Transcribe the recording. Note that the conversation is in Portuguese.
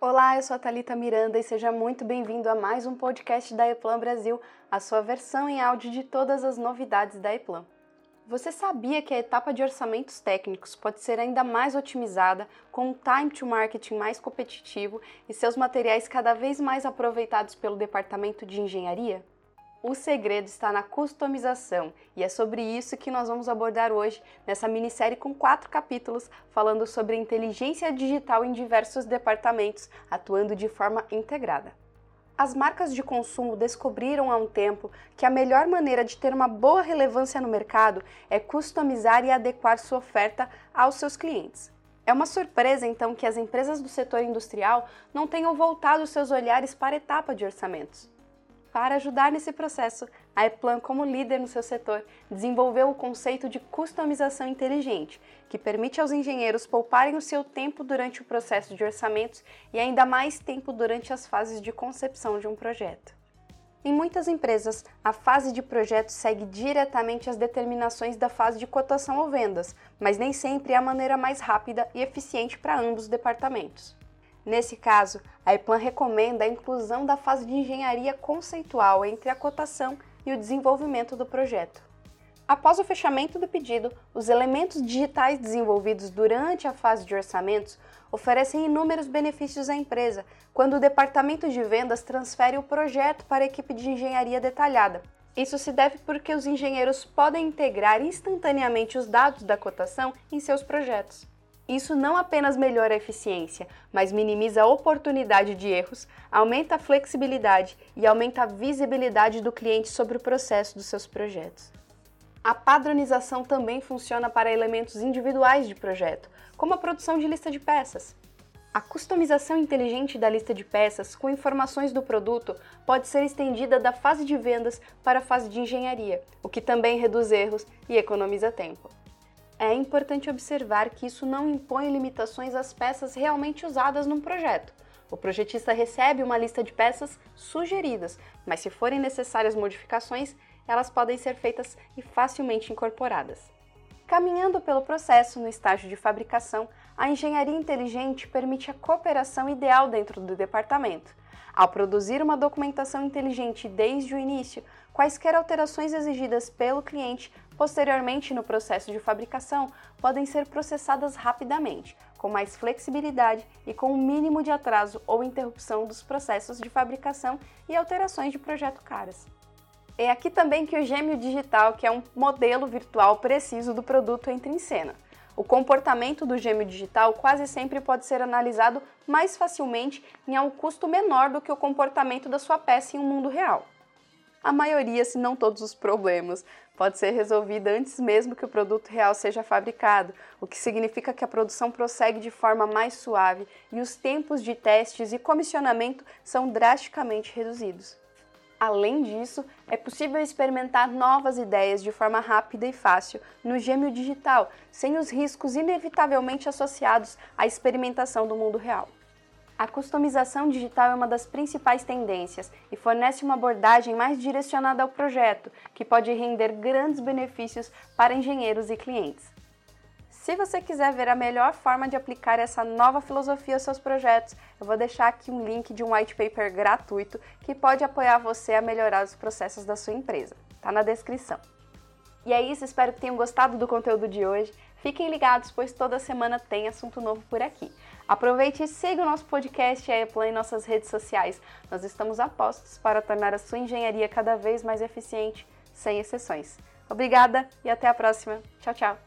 Olá, eu sou a Thalita Miranda e seja muito bem-vindo a mais um podcast da Eplan Brasil, a sua versão em áudio de todas as novidades da Eplan. Você sabia que a etapa de orçamentos técnicos pode ser ainda mais otimizada, com um time to market mais competitivo e seus materiais cada vez mais aproveitados pelo departamento de engenharia? O segredo está na customização, e é sobre isso que nós vamos abordar hoje nessa minissérie com 4 capítulos falando sobre inteligência digital em diversos departamentos, atuando de forma integrada. As marcas de consumo descobriram há um tempo que a melhor maneira de ter uma boa relevância no mercado é customizar e adequar sua oferta aos seus clientes. É uma surpresa, então, que as empresas do setor industrial não tenham voltado seus olhares para a etapa de orçamentos. Para ajudar nesse processo, a Airplan, como líder no seu setor, desenvolveu o conceito de customização inteligente, que permite aos engenheiros pouparem o seu tempo durante o processo de orçamentos e ainda mais tempo durante as fases de concepção de um projeto. Em muitas empresas, a fase de projeto segue diretamente as determinações da fase de cotação ou vendas, mas nem sempre é a maneira mais rápida e eficiente para ambos os departamentos. Nesse caso, a Airplan recomenda a inclusão da fase de engenharia conceitual entre a cotação e o desenvolvimento do projeto. Após o fechamento do pedido, os elementos digitais desenvolvidos durante a fase de orçamentos oferecem inúmeros benefícios à empresa, quando o departamento de vendas transfere o projeto para a equipe de engenharia detalhada. Isso se deve porque os engenheiros podem integrar instantaneamente os dados da cotação em seus projetos. Isso não apenas melhora a eficiência, mas minimiza a oportunidade de erros, aumenta a flexibilidade e aumenta a visibilidade do cliente sobre o processo dos seus projetos. A padronização também funciona para elementos individuais de projeto, como a produção de lista de peças. A customização inteligente da lista de peças com informações do produto pode ser estendida da fase de vendas para a fase de engenharia, o que também reduz erros e economiza tempo. É importante observar que isso não impõe limitações às peças realmente usadas num projeto. O projetista recebe uma lista de peças sugeridas, mas se forem necessárias modificações, elas podem ser feitas e facilmente incorporadas. Caminhando pelo processo no estágio de fabricação, a engenharia inteligente permite a cooperação ideal dentro do departamento. Ao produzir uma documentação inteligente desde o início, quaisquer alterações exigidas pelo cliente posteriormente no processo de fabricação podem ser processadas rapidamente, com mais flexibilidade e com o mínimo de atraso ou interrupção dos processos de fabricação e alterações de projeto caras. É aqui também que o gêmeo digital, que é um modelo virtual preciso do produto, entra em cena. O comportamento do gêmeo digital quase sempre pode ser analisado mais facilmente e a um custo menor do que o comportamento da sua peça em um mundo real. A maioria, se não todos os problemas, pode ser resolvida antes mesmo que o produto real seja fabricado, o que significa que a produção prossegue de forma mais suave e os tempos de testes e comissionamento são drasticamente reduzidos. Além disso, é possível experimentar novas ideias de forma rápida e fácil no gêmeo digital, sem os riscos inevitavelmente associados à experimentação do mundo real. A customização digital é uma das principais tendências e fornece uma abordagem mais direcionada ao projeto, que pode render grandes benefícios para engenheiros e clientes. Se você quiser ver a melhor forma de aplicar essa nova filosofia aos seus projetos, eu vou deixar aqui um link de um white paper gratuito que pode apoiar você a melhorar os processos da sua empresa. Tá na descrição. E é isso, espero que tenham gostado do conteúdo de hoje. Fiquem ligados, pois toda semana tem assunto novo por aqui. Aproveite e siga o nosso podcast e a Airplan em nossas redes sociais. Nós estamos a postos para tornar a sua engenharia cada vez mais eficiente, sem exceções. Obrigada e até a próxima. Tchau, tchau!